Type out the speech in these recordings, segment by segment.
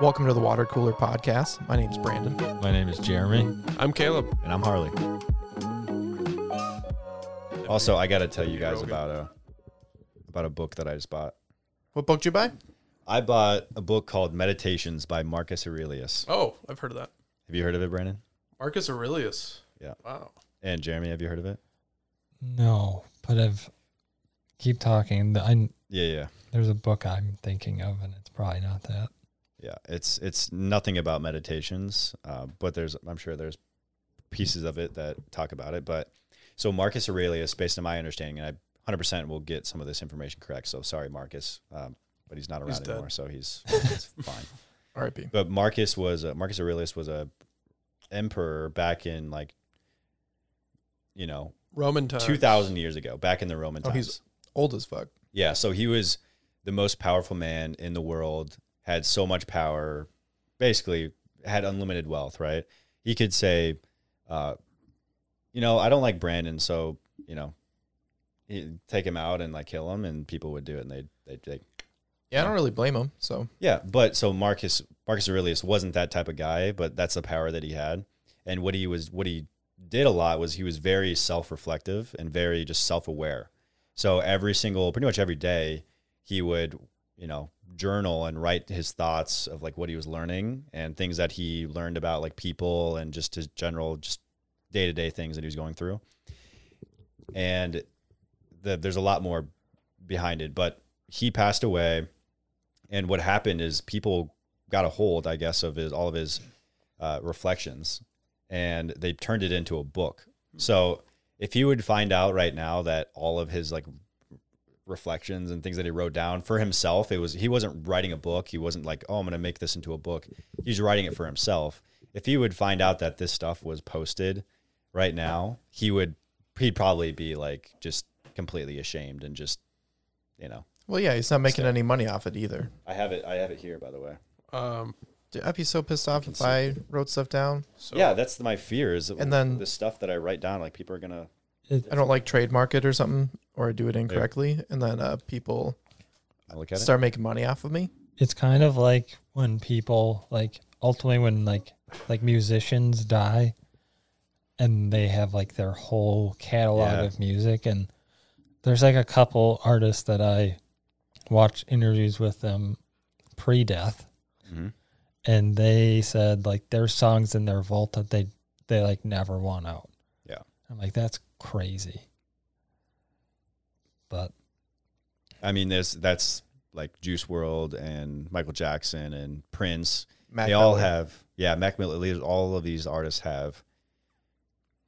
Welcome to the Water Cooler Podcast. My name's Brandon. My name is Jeremy. I'm Caleb. And I'm Harley. Also, I got to tell you guys about a book that I just bought. What book did you buy? I bought a book called Meditations by Marcus Aurelius. Oh, I've heard of that. Have you heard of it, Brandon? Marcus Aurelius. Yeah. Wow. And Jeremy, have you heard of it? No, but I've... Keep talking. Yeah. There's a book I'm thinking of, and it's probably not that. Yeah, it's nothing about meditations, but I'm sure there's pieces of it that talk about it. But so Marcus Aurelius, based on my understanding, and I 100% will get some of this information correct. So sorry, Marcus, but he's not around anymore, so he's fine. R.I.P. But Marcus Aurelius was a emperor back in Roman times, 2,000 years ago, back in the Roman times. He's old as fuck. Yeah, so he was the most powerful man in the world. Had so much power, basically had unlimited wealth, right? He could say, I don't like Brandon, so, take him out and kill him, and people would do it, and they'd yeah, I don't really blame him, so. Yeah, but so Marcus Aurelius wasn't that type of guy, but that's the power that he had. And what he did a lot was he was very self-reflective and very just self-aware. So pretty much every day, he would, journal and write his thoughts of what he was learning and things that he learned about people and just his general day-to-day things that he was going through. And there's a lot more behind it, but he passed away. And what happened is people got a hold, I guess, of all of his reflections, and they turned it into a book. So if you would find out right now that all of his reflections and things that he wrote down for himself, he wasn't writing a book. He wasn't I'm going to make this into a book. He's writing it for himself. If he would find out that this stuff was posted right now, he'd probably be just completely ashamed and just. Well, yeah, he's not making any money off it either. I have it here, by the way. Dude, I'd be so pissed off if I wrote stuff down. So yeah, that's my fear is that, and then the stuff that I write down, people are going to, I don't trademark it or something, or I do it incorrectly, and then people start making money off of me. It's kind of like when people ultimately when musicians die, and they have their whole catalog of music, and there's a couple artists that I watched interviews with them pre-death, and they said there's songs in their vault that they never want out. Yeah, I'm that's crazy. But I mean, that's Juice WRLD and Michael Jackson and Prince. Mac Miller. All of these artists have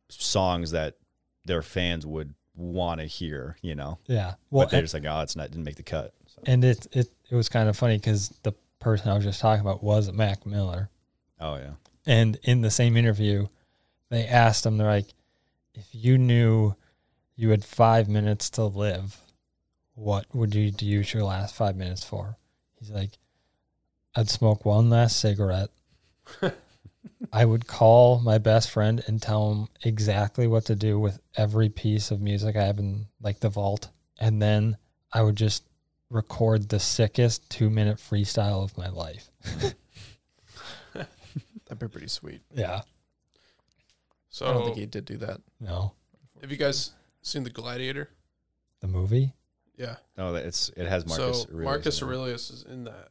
songs that their fans would want to hear. Yeah. Well, but they're didn't make the cut. So. And it was kind of funny because the person I was just talking about was Mac Miller. Oh yeah. And in the same interview, they asked him, they're if you knew you had 5 minutes to live, what would you use your last 5 minutes for? He's I'd smoke one last cigarette. I would call my best friend and tell him exactly what to do with every piece of music I have in the vault. And then I would just record the sickest 2-minute freestyle of my life. That'd be pretty sweet. Yeah. So I don't think he did do that. No. Have you guys seen the Gladiator? The movie? Yeah. No, it has Marcus Aurelius. Marcus Aurelius is in that.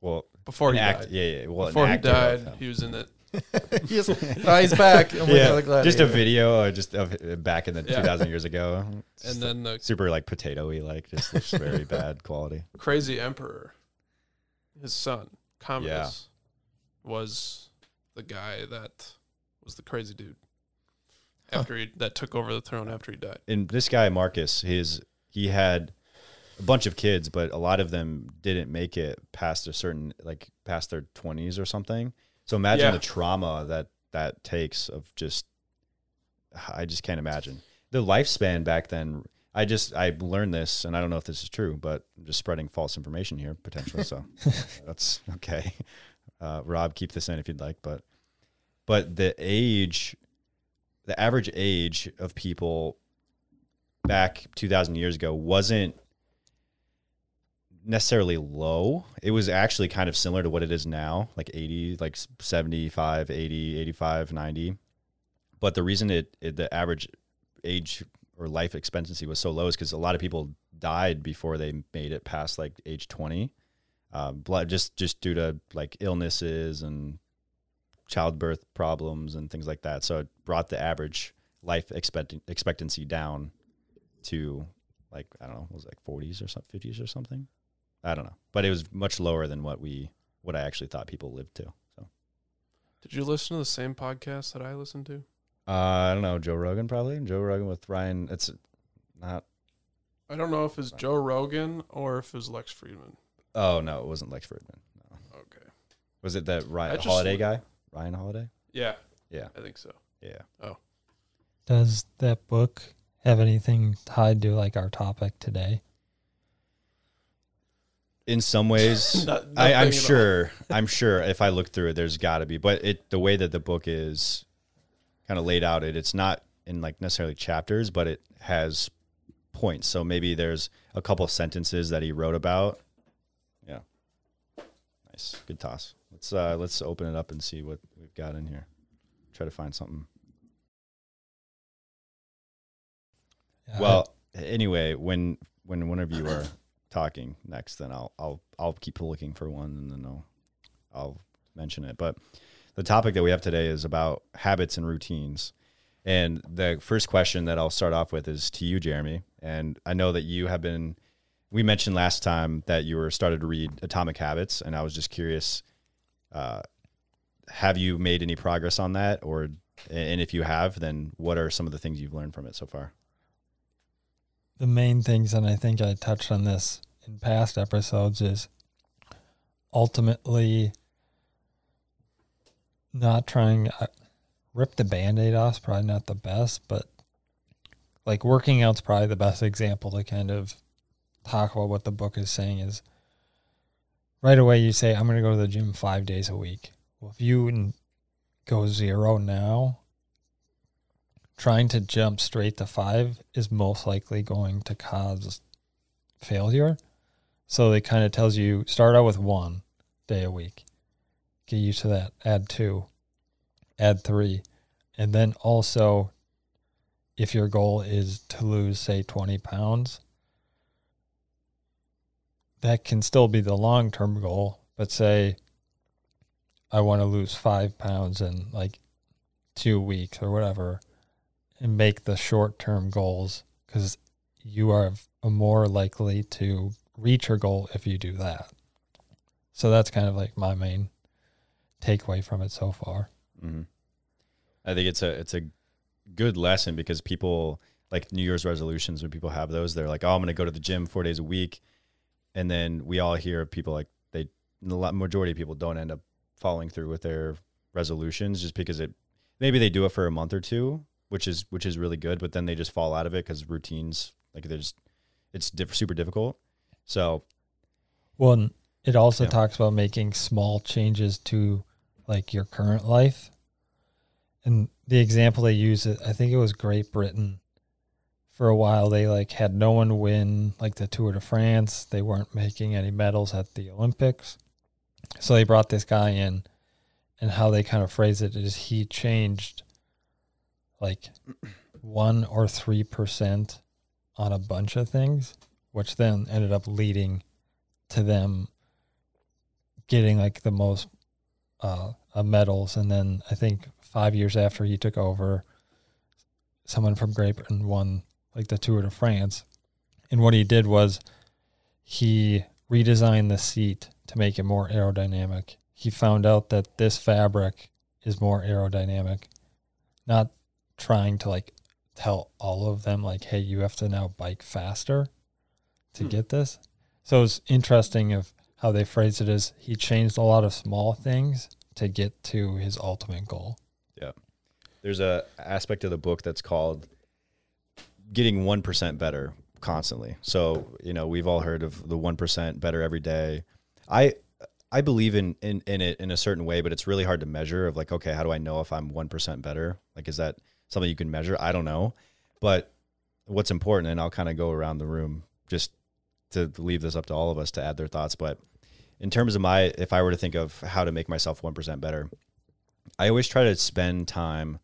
Well, before he died. Yeah. Well, before he died, he was in it. He's back. And yeah. Just a video of back in the 2,000 years ago. Just and then super potato-y, just very bad quality. Crazy emperor. His son, Commodus, was the guy that was the crazy dude. After that took over the throne after he died. And this guy, Marcus, he had a bunch of kids, but a lot of them didn't make it past a certain, past their 20s or something. So imagine the trauma that takes of I just can't imagine. The lifespan back then, I learned this, and I don't know if this is true, but I'm just spreading false information here, potentially. So that's okay. Rob, keep this in if you'd like, but the average age of people back 2,000 years ago wasn't necessarily low. It was actually kind of similar to what it is now, like 80, like 75, 80, 85, 90. But the reason the average age or life expectancy was so low is because a lot of people died before they made it past like age 20. Just due to like illnesses and childbirth problems and things like that. So it brought the average life expectancy down to like, I don't know, it was like 40s or something, 50s or something. I don't know. But it was much lower than what I actually thought people lived to. So did you listen to the same podcast that I listened to? I don't know, Joe Rogan with Ryan. It's not, I don't know if it's Joe Rogan or if it's Lex Friedman. Oh, no, it wasn't Lex Friedman. No. Okay. Was it that Holiday guy? Ryan Holiday? Yeah. Yeah. I think so. Yeah. Oh. Does that book have anything tied to, like, our topic today? In some ways, I'm sure. I'm sure if I look through it, there's got to be. But the way that the book is kind of laid out, it's not in, like, necessarily chapters, but it has points. So maybe there's a couple sentences that he wrote about. Good toss. Let's open it up and see what we've got in here. Try to find something. Well, anyway, when one of you are talking next, then I'll keep looking for one, and then I'll mention it. But the topic that we have today is about habits and routines. And the first question that I'll start off with is to you, Jeremy. And I know that you have been. We mentioned last time that you started to read Atomic Habits, and I was just curious, have you made any progress on that? And if you have, then what are some of the things you've learned from it so far? The main things, and I think I touched on this in past episodes, is ultimately not trying to rip the Band-Aid off is probably not the best, but like working out's probably the best example to kind of talk about what the book is saying is right away you say, I'm going to go to the gym 5 days a week. Well, if you go zero now, trying to jump straight to 5 is most likely going to cause failure. So it kind of tells you, start out with 1 day a week, get used to that, add 2, add 3. And then also if your goal is to lose, say 20 pounds, that can still be the long-term goal, but say I want to lose 5 pounds in like 2 weeks or whatever and make the short-term goals because you are more likely to reach your goal if you do that. So that's kind of like my main takeaway from it so far. Mm-hmm. I think it's a good lesson because people, like New Year's resolutions, when people have those, they're like, oh, I'm going to go to the gym 4 days a week. And then we all hear of people like the majority of people don't end up following through with their resolutions just because maybe they do it for a month or two, which is really good. But then they just fall out of it because routines, like it's super difficult. So. Well, it also talks about making small changes to like your current life. And the example they use, I think it was Great Britain. For a while, they like had no one win like the Tour de France. They weren't making any medals at the Olympics. So they brought this guy in, and how they kind of phrase it is he changed like 1% or 3% on a bunch of things, which then ended up leading to them getting like the most medals. And then I think 5 years after he took over, someone from Great Britain won like the Tour de France. And what he did was he redesigned the seat to make it more aerodynamic. He found out that this fabric is more aerodynamic, not trying to like tell all of them like, hey, you have to now bike faster to get this. So it's interesting of how they phrase it is he changed a lot of small things to get to his ultimate goal. Yeah. There's a aspect of the book that's called getting 1% better constantly. So, you know, we've all heard of the 1% better every day. I believe in it in a certain way, but it's really hard to measure of like, okay, how do I know if I'm 1% better? Like, is that something you can measure? I don't know. But what's important, and I'll kind of go around the room just to leave this up to all of us to add their thoughts. But in terms of my, if I were to think of how to make myself 1% better, I always try to spend time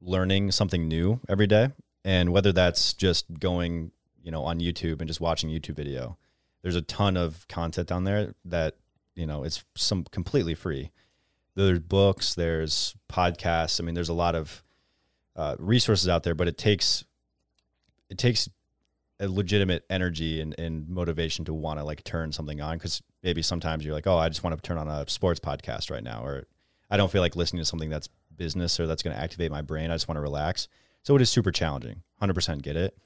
learning something new every day. And whether that's just going, on YouTube and just watching YouTube video, there's a ton of content on there that, it's some completely free. There's books, there's podcasts. I mean, there's a lot of resources out there, but it takes a legitimate energy and motivation to want to like turn something on. Cause maybe sometimes you're like, oh, I just want to turn on a sports podcast right now. Or I don't feel like listening to something that's business or that's going to activate my brain. I just want to relax. So it is super challenging. 100% get it.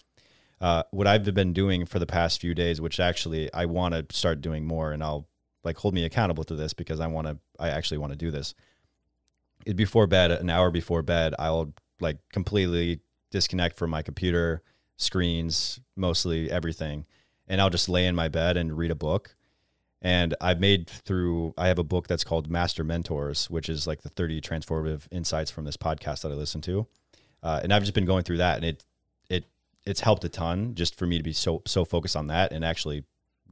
What I've been doing for the past few days, which actually I want to start doing more, and I'll like hold me accountable to this because I actually want to do this. Is before bed, an hour before bed, I'll like completely disconnect from my computer, screens, mostly everything. And I'll just lay in my bed and read a book. And I have a book that's called Master Mentors, which is like the 30 transformative insights from this podcast that I listen to. And I've just been going through that, and it's helped a ton just for me to be so focused on that, and actually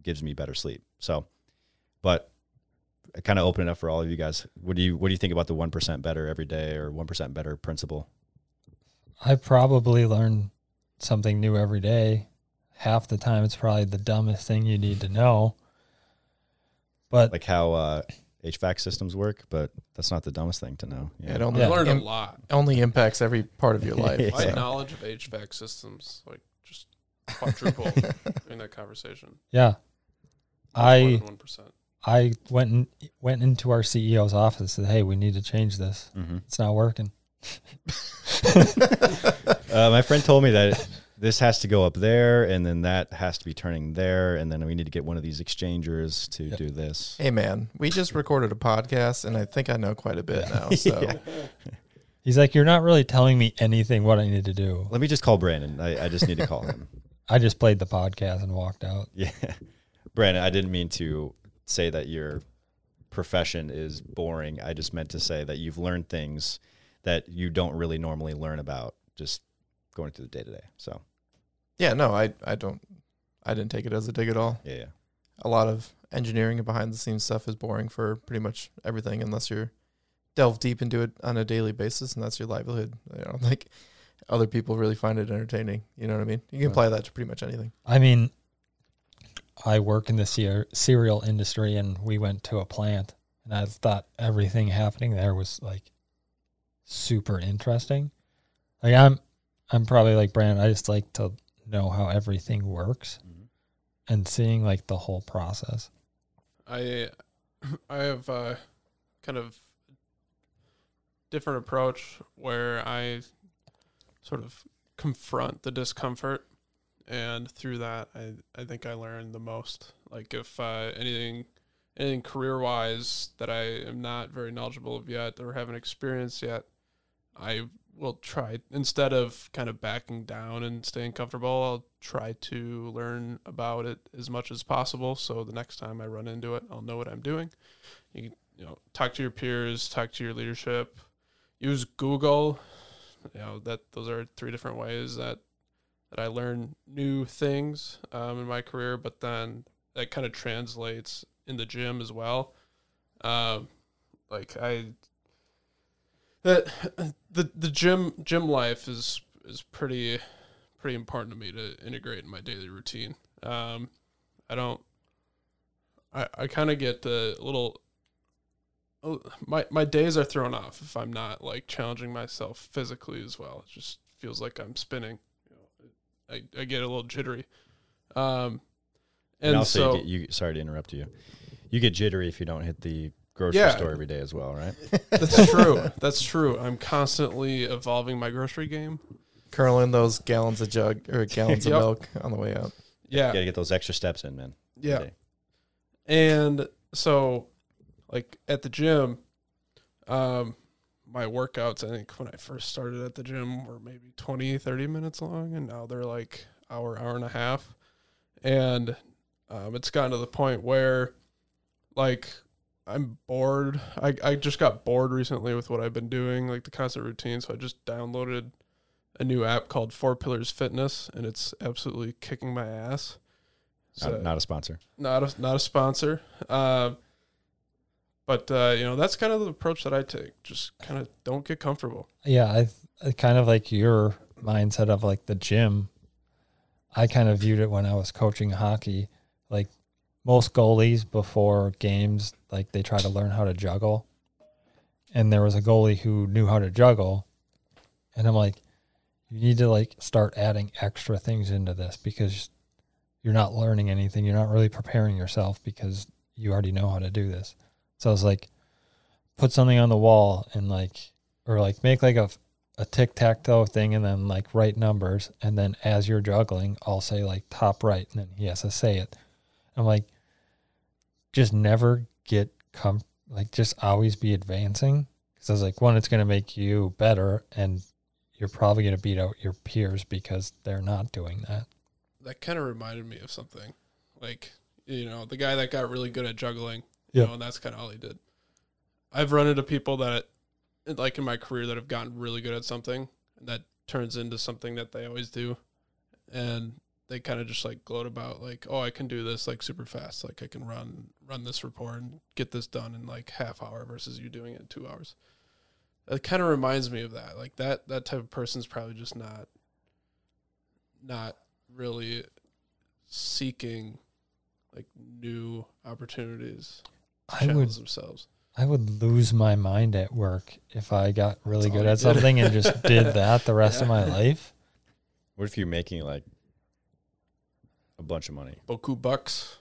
gives me better sleep. So, but I kind of open it up for all of you guys. What do you think about the 1% better every day or 1% better principle? I probably learn something new every day. Half the time it's probably the dumbest thing you need to know. But like how HVAC systems work, but that's not the dumbest thing to know. Yeah, learned a lot. Only impacts every part of your life. My knowledge of HVAC systems just quadruple in that conversation. Yeah, I went into our CEO's office and said, "Hey, we need to change this. Mm-hmm. It's not working." My friend told me that this has to go up there, and then that has to be turning there, and then we need to get one of these exchangers to do this. Hey, man, we just recorded a podcast, and I think I know quite a bit now. So He's like, you're not really telling me anything what I need to do. Let me just call Brandon. I just need to call him. I just played the podcast and walked out. Yeah. Brandon, I didn't mean to say that your profession is boring. I just meant to say that you've learned things that you don't really normally learn about, just going through the day-to-day. So yeah, no, I didn't take it as a dig at all. Yeah. A lot of engineering and behind the scenes stuff is boring for pretty much everything, unless you're delve deep into it on a daily basis and that's your livelihood. I don't think other people really find it entertaining. You know what I mean? You can apply that to pretty much anything. I mean, I work in the cereal industry, and we went to a plant, and I thought everything happening there was like super interesting. Like I'm probably like Brandon. I just like to know how everything works, mm-hmm. and seeing like the whole process. I have a kind of different approach where I sort of confront the discomfort, and through that, I think I learn the most. Like if anything career-wise that I am not very knowledgeable of yet or haven't experienced yet, I will try, instead of kind of backing down and staying comfortable, I'll try to learn about it as much as possible. So the next time I run into it, I'll know what I'm doing. You talk to your peers, talk to your leadership, use Google. Those are three different ways that I learn new things in my career, but then that kind of translates in the gym as well. The gym life is pretty important to me to integrate in my daily routine. I kind of get a little. My days are thrown off if I'm not like challenging myself physically as well. It just feels like I'm spinning. I get a little jittery. And also, so you sorry to interrupt you. You get jittery if you don't hit the grocery store every day as well, right? That's true. I'm constantly evolving my grocery game. Curling those gallons of milk on the way out. Yeah. You got to get those extra steps in, man. Yeah. And so, like, at the gym, my workouts, I think when I first started at the gym, were maybe 20, 30 minutes long, and now they're like hour and a half. And it's gotten to the point where, like, I'm bored. I just got bored recently with what I've been doing, like the constant routine. So I just downloaded a new app called 4 Pillars Fitness, and it's absolutely kicking my ass. So, not a sponsor. Not a sponsor. But you know, that's kind of the approach that I take. Just kind of don't get comfortable. Yeah, I kind of like your mindset of like the gym. I kind of viewed it when I was coaching hockey. Like most goalies before games, like they try to learn how to juggle. And there was a goalie who knew how to juggle. And I'm like, you need to like start adding extra things into this because you're not learning anything. You're not really preparing yourself because you already know how to do this. So I was like, put something on the wall and like, or like make like a tic-tac-toe thing and then like write numbers. And then as you're juggling, I'll say like top right. And then he has to say it. I'm like, just never get comfortable. Like just always be advancing. Cause I was like, one, it's going to make you better and you're probably going to beat out your peers because they're not doing that. That kind of reminded me of something like, you know, the guy that got really good at juggling, you know, and that's kind of all he did. I've run into people that like in my career that have gotten really good at something and that turns into something that they always do. And they kind of just like gloat about like, oh, I can do this like super fast. Like I can run this report and get this done in like half hour versus you doing it in 2 hours. It kind of reminds me of that. Like that type of person's probably just not really seeking like new opportunities to challenge themselves. I would lose my mind at work if I got really good at something and just did that the rest of my life. What if you're making like a bunch of money? Boku bucks.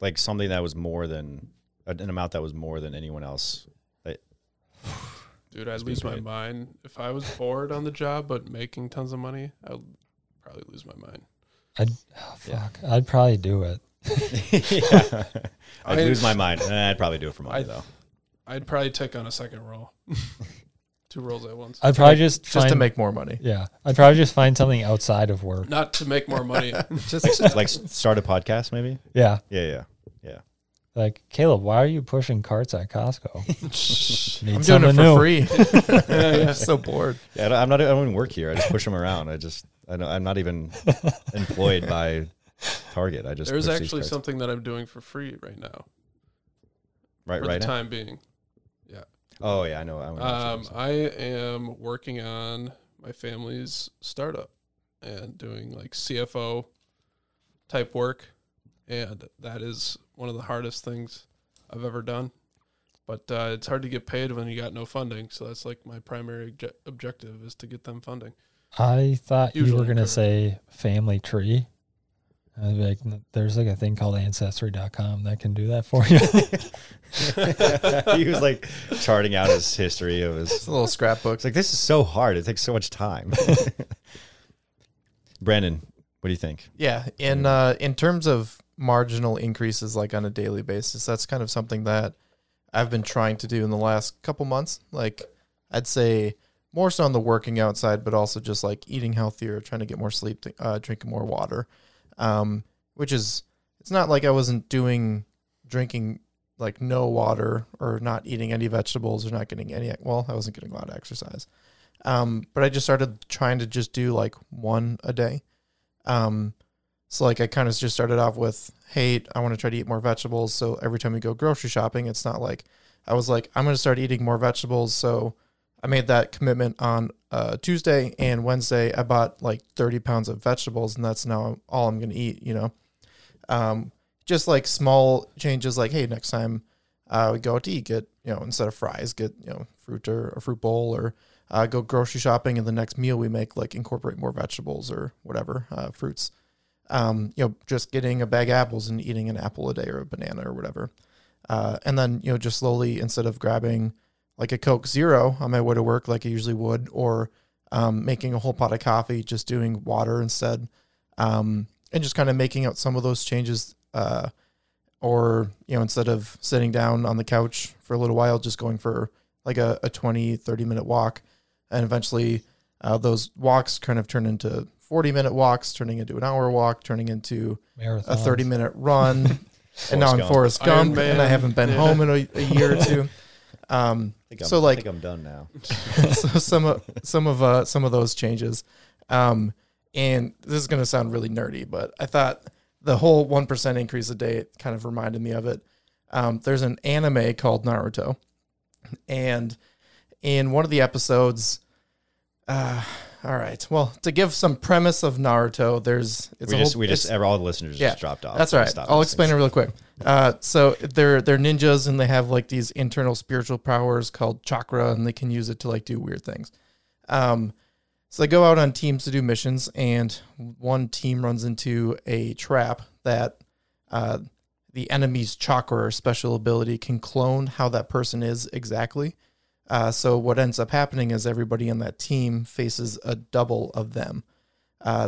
Like something that was more than, an amount that was more than anyone else. Dude, I'd lose my mind. If I was bored on the job but making tons of money, I would probably lose my mind. I'd probably do it. Yeah. I'd lose my mind. I'd probably do it for money, though. I'd probably take on a second role. 2 roles at once. I'd probably just to make more money. Yeah. I'd probably just find something outside of work. Not to make more money. Just like start a podcast maybe? Yeah. Yeah. Like, Caleb, why are you pushing carts at Costco? I'm doing it for free. I'm so bored. Yeah, I don't even work here. I just push them around. I'm not even employed by Target. There's actually something that I'm doing for free right now. Right. The time being. Yeah. Oh yeah, I know. I am working on my family's startup and doing like CFO type work, and that is one of the hardest things I've ever done. But it's hard to get paid when you got no funding, so that's like my primary objective is to get them funding. I thought you were going to say family tree. I was like, there's like a thing called Ancestry.com that can do that for you. He was like charting out his history of his little scrapbooks. Like, this is so hard. It takes so much time. Brandon, what do you think? Yeah. In terms of marginal increases, like on a daily basis, that's kind of something that I've been trying to do in the last couple months. Like, I'd say more so on the working outside, but also just like eating healthier, trying to get more sleep, drinking more water. Which is, it's not like I wasn't drinking like no water or not eating any vegetables or not getting any, I wasn't getting a lot of exercise. But I just started trying to just do like 1 a day. So like I kind of just started off with, hey, I want to try to eat more vegetables. So every time we go grocery shopping, it's not like I was like, I'm going to start eating more vegetables. So I made that commitment on Tuesday and Wednesday. I bought like 30 pounds of vegetables, and that's now all I'm going to eat, you know. Just like small changes, like, hey, next time we go out to eat, get, you know, instead of fries, get, you know, fruit or a fruit bowl, or go grocery shopping, and the next meal we make, like, incorporate more vegetables or whatever, fruits. You know, just getting a bag of apples and eating an apple a day or a banana or whatever. And then, you know, just slowly, instead of grabbing like a Coke Zero on my way to work, like I usually would, or making a whole pot of coffee, just doing water instead, and just kind of making out some of those changes. Or, you know, instead of sitting down on the couch for a little while, just going for like a 20, 30-minute walk. And eventually those walks kind of turn into 40-minute walks, turning into an hour walk, turning into a 30-minute run. And now I'm Forrest Gump, and I haven't been home in a year or two. I think I'm done now. So some of those changes, and this is going to sound really nerdy, but I thought the whole 1% increase a day, it kind of reminded me of it. There's an anime called Naruto. And in one of the episodes, all right. Well, to give some premise of Naruto, all the listeners just dropped off. That's all right. I'll explain it real quick. So they're ninjas and they have like these internal spiritual powers called chakra, and they can use it to like do weird things. So they go out on teams to do missions, and one team runs into a trap that the enemy's chakra or special ability can clone how that person is exactly. So what ends up happening is everybody on that team faces a double of them.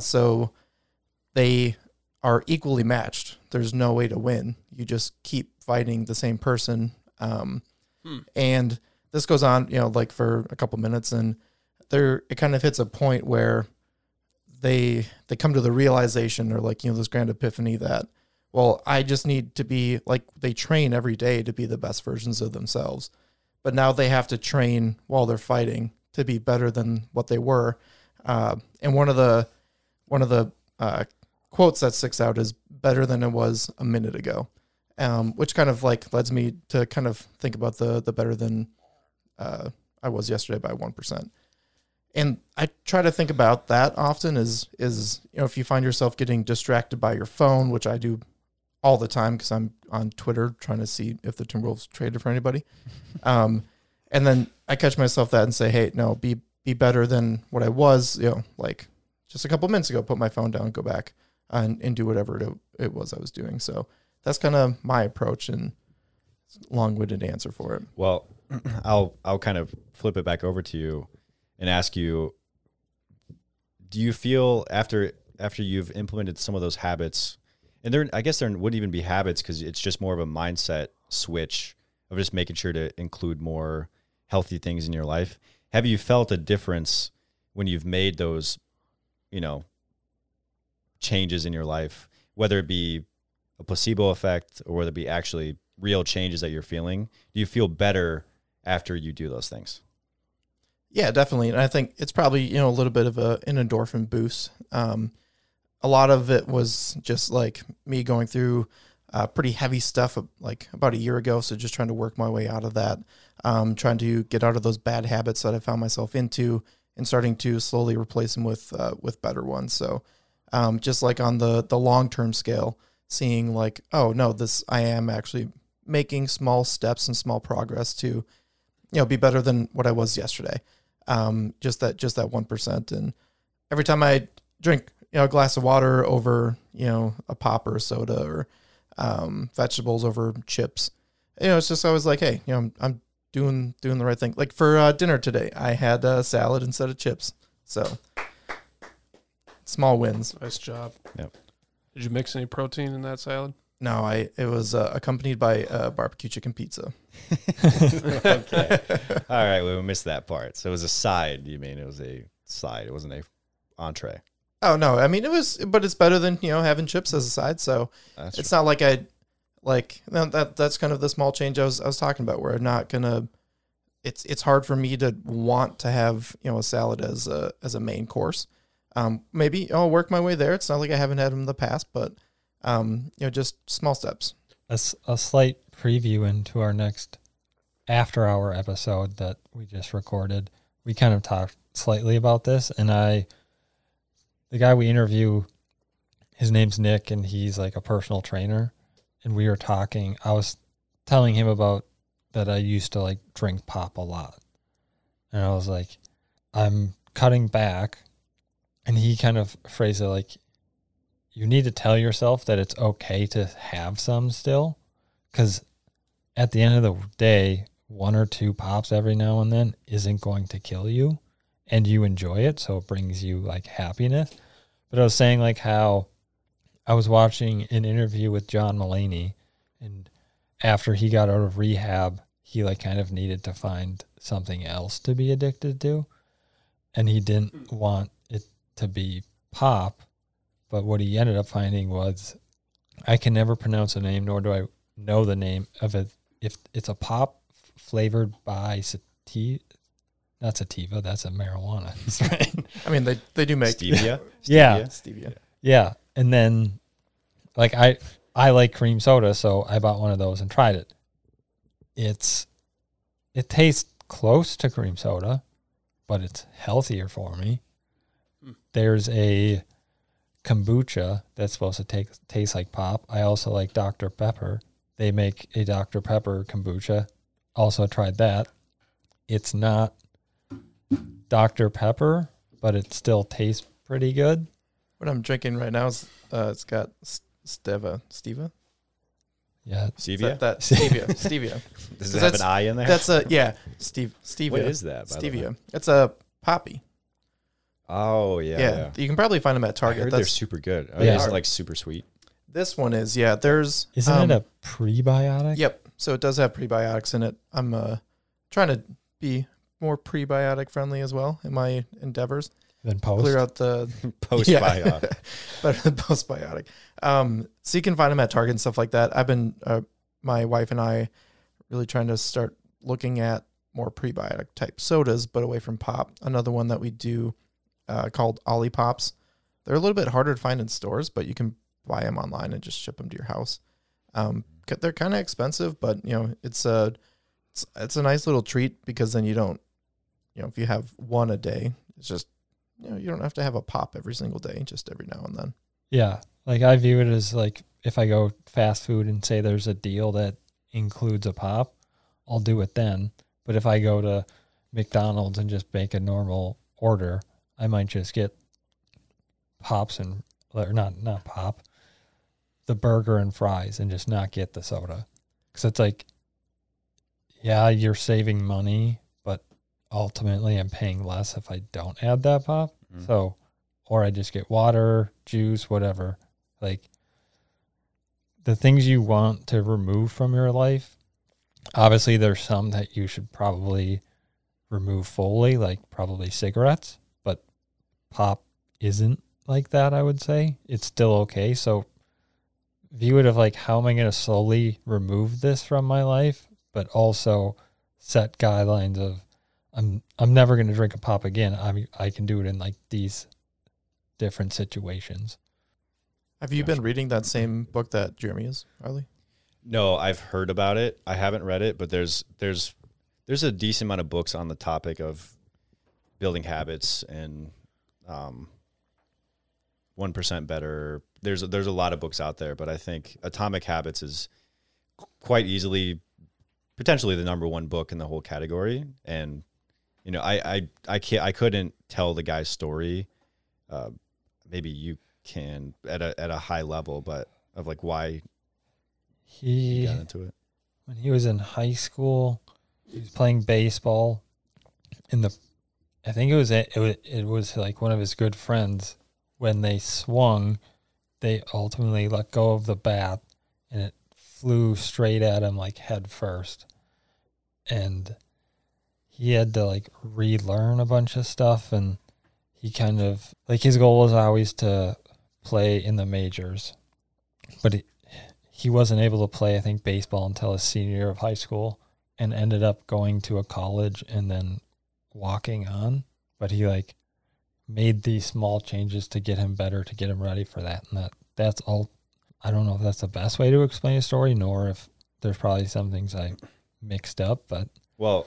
So they are equally matched. There's no way to win. You just keep fighting the same person. And this goes on, like for a couple minutes, and it kind of hits a point where they come to the realization, or like, this grand epiphany that, well, I just need to be like, they train every day to be the best versions of themselves. But now they have to train while they're fighting to be better than what they were. And one of the quotes that sticks out is "better than it was a minute ago," which kind of like leads me to kind of think about the better than I was yesterday by 1%. And I try to think about that often. Is if you find yourself getting distracted by your phone, which I do all the time because I'm on Twitter trying to see if the Timberwolves traded for anybody. And then I catch myself that and say, hey, no, be better than what I was, like just a couple minutes ago, put my phone down, go back and do whatever it was I was doing. So that's kind of my approach and long-winded answer for it. Well, I'll kind of flip it back over to you and ask you, do you feel after you've implemented some of those habits, and I guess there wouldn't even be habits because it's just more of a mindset switch of just making sure to include more healthy things in your life. Have you felt a difference when you've made those, changes in your life, whether it be a placebo effect or whether it be actually real changes that you're feeling? Do you feel better after you do those things? Yeah, definitely. And I think it's probably, a little bit of an endorphin boost. A lot of it was just like me going through pretty heavy stuff like about a year ago. So just trying to work my way out of that, trying to get out of those bad habits that I found myself into and starting to slowly replace them with better ones. So just like on the long-term scale, seeing like, oh no, I am actually making small steps and small progress to, be better than what I was yesterday. Just that 1%. And every time I drink, a glass of water over, a pop or soda or vegetables over chips. It's just always like, hey, I'm doing the right thing. Like for dinner today, I had a salad instead of chips. So small wins. Nice job. Yep. Did you mix any protein in that salad? No, it was accompanied by barbecue chicken pizza. Okay. All right. Well, we missed that part. So it was a side. You mean it was a side? It wasn't a entree. Oh, no. I mean, but it's better than, having chips as a side. So it's not like that's kind of the small change I was talking about where I'm not going to, it's hard for me to want to have, a salad as a main course. Maybe I'll work my way there. It's not like I haven't had them in the past, but, just small steps. A slight preview into our next after hour episode that we just recorded. We kind of talked slightly about this, and the guy we interview, his name's Nick, and he's like a personal trainer. And we were talking, I was telling him about that I used to like drink pop a lot. And I was like, I'm cutting back. And he kind of phrased it like, you need to tell yourself that it's okay to have some still. Because at the end of the day, one or two pops every now and then isn't going to kill you. And you enjoy it, so it brings you like happiness. But I was saying like how I was watching an interview with John Mulaney, and after he got out of rehab, he like kind of needed to find something else to be addicted to. And he didn't want it to be pop, but what he ended up finding was, I can never pronounce the name, nor do I know the name of it. If it's a pop flavored by sativa. Not sativa, that's a marijuana. Right? I mean, they do make Stevia. Yeah. And then Like I like cream soda, so I bought one of those and tried it. It tastes close to cream soda, but it's healthier for me. There's a kombucha that's supposed to taste like pop. I also like Dr. Pepper. They make a Dr. Pepper kombucha. Also tried that. It's not Dr. Pepper, but it still tastes pretty good. What I'm drinking right now is it's got Stevia. Yeah, Stevia. Stevia. Does it have an I in there? That's a Stevia. What is that? Stevia. It's a poppy. Oh yeah. You can probably find them at Target. I heard they're super good. Oh, yeah, is it like super sweet? This one is. Yeah, there's. Isn't it a prebiotic? Yep. So it does have prebiotics in it. I'm trying to be more prebiotic friendly as well in my endeavors. Then post. Clear out the postbiotic. Better than postbiotic. So you can find them at Target and stuff like that. I've been my wife and I really trying to start looking at more prebiotic type sodas, but away from pop. Another one that we do. Called Ollie Pops. They're a little bit harder to find in stores, but you can buy them online and just ship them to your house. They're kind of expensive, but you know it's a nice little treat because then you don't, you know, if you have one a day, it's just, you know, you don't have to have a pop every single day, just every now and then. Yeah, like I view it as like if I go fast food and say there's a deal that includes a pop, I'll do it then. But if I go to McDonald's and just make a normal order, I might just get pops and, or not pop, the burger and fries and just not get the soda. Because it's like, yeah, you're saving money, but ultimately I'm paying less if I don't add that pop. Mm-hmm. So, or I just get water, juice, whatever. Like the things you want to remove from your life, obviously there's some that you should probably remove fully, like probably cigarettes. Pop isn't like that, I would say. It's still okay. So view it of like, how am I going to slowly remove this from my life, but also set guidelines of I'm never going to drink a pop again. I can do it in like these different situations. Have you been reading that same book that Jeremy is, Harley? No, I've heard about it. I haven't read it, but there's a decent amount of books on the topic of building habits and 1% better. There's a lot of books out there, but I think Atomic Habits is quite easily potentially the number one book in the whole category. And you know, I couldn't tell the guy's story. Maybe you can at a high level, but of like why he got into it. When he was in high school, he was playing baseball in the. I think it was like one of his good friends. When they swung, they ultimately let go of the bat, and it flew straight at him like head first. And he had to like relearn a bunch of stuff, and he kind of like his goal was always to play in the majors, but he wasn't able to play, I think, baseball until his senior year of high school, and ended up going to a college and then walking on. But he like made these small changes to get him better, to get him ready for that. And that's all. I don't know if that's the best way to explain a story, nor if there's probably some things I mixed up, but well,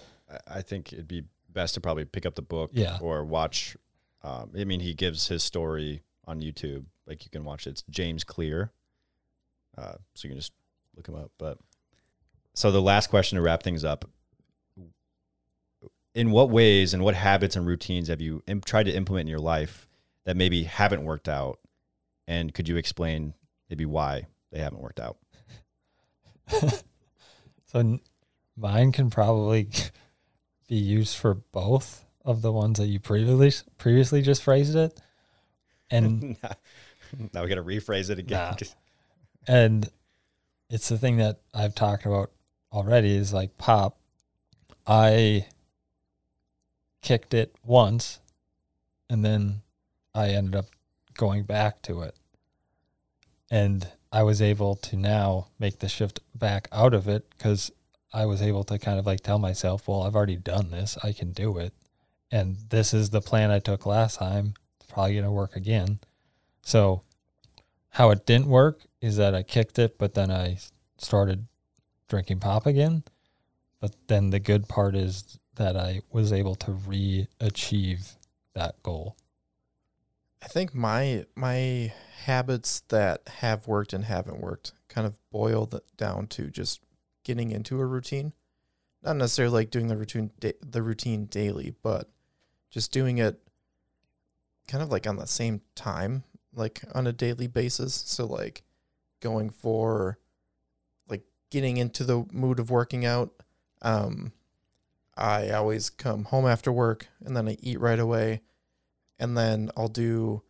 I think it'd be best to probably pick up the book or watch. I mean, he gives his story on YouTube. Like you can watch it. It's James Clear. So you can just look him up. But so the last question to wrap things up, in what ways and what habits and routines have you tried to implement in your life that maybe haven't worked out? And could you explain maybe why they haven't worked out? So mine can probably be used for both of the ones that you previously just phrased it. And now we got to rephrase it again. Nah. And it's the thing that I've talked about already is like pop. I kicked it once, and then I ended up going back to it. And I was able to now make the shift back out of it because I was able to kind of like tell myself, well, I've already done this. I can do it. And this is the plan I took last time. It's probably going to work again. So How it didn't work is that I kicked it, but then I started drinking pop again. But then the good part is that I was able to re-achieve that goal. I think my habits that have worked and haven't worked kind of boiled down to just getting into a routine. Not necessarily like doing the routine daily, but just doing it kind of like on the same time, like on a daily basis. So like going for like getting into the mood of working out. I always come home after work and then I eat right away. And then I'll do,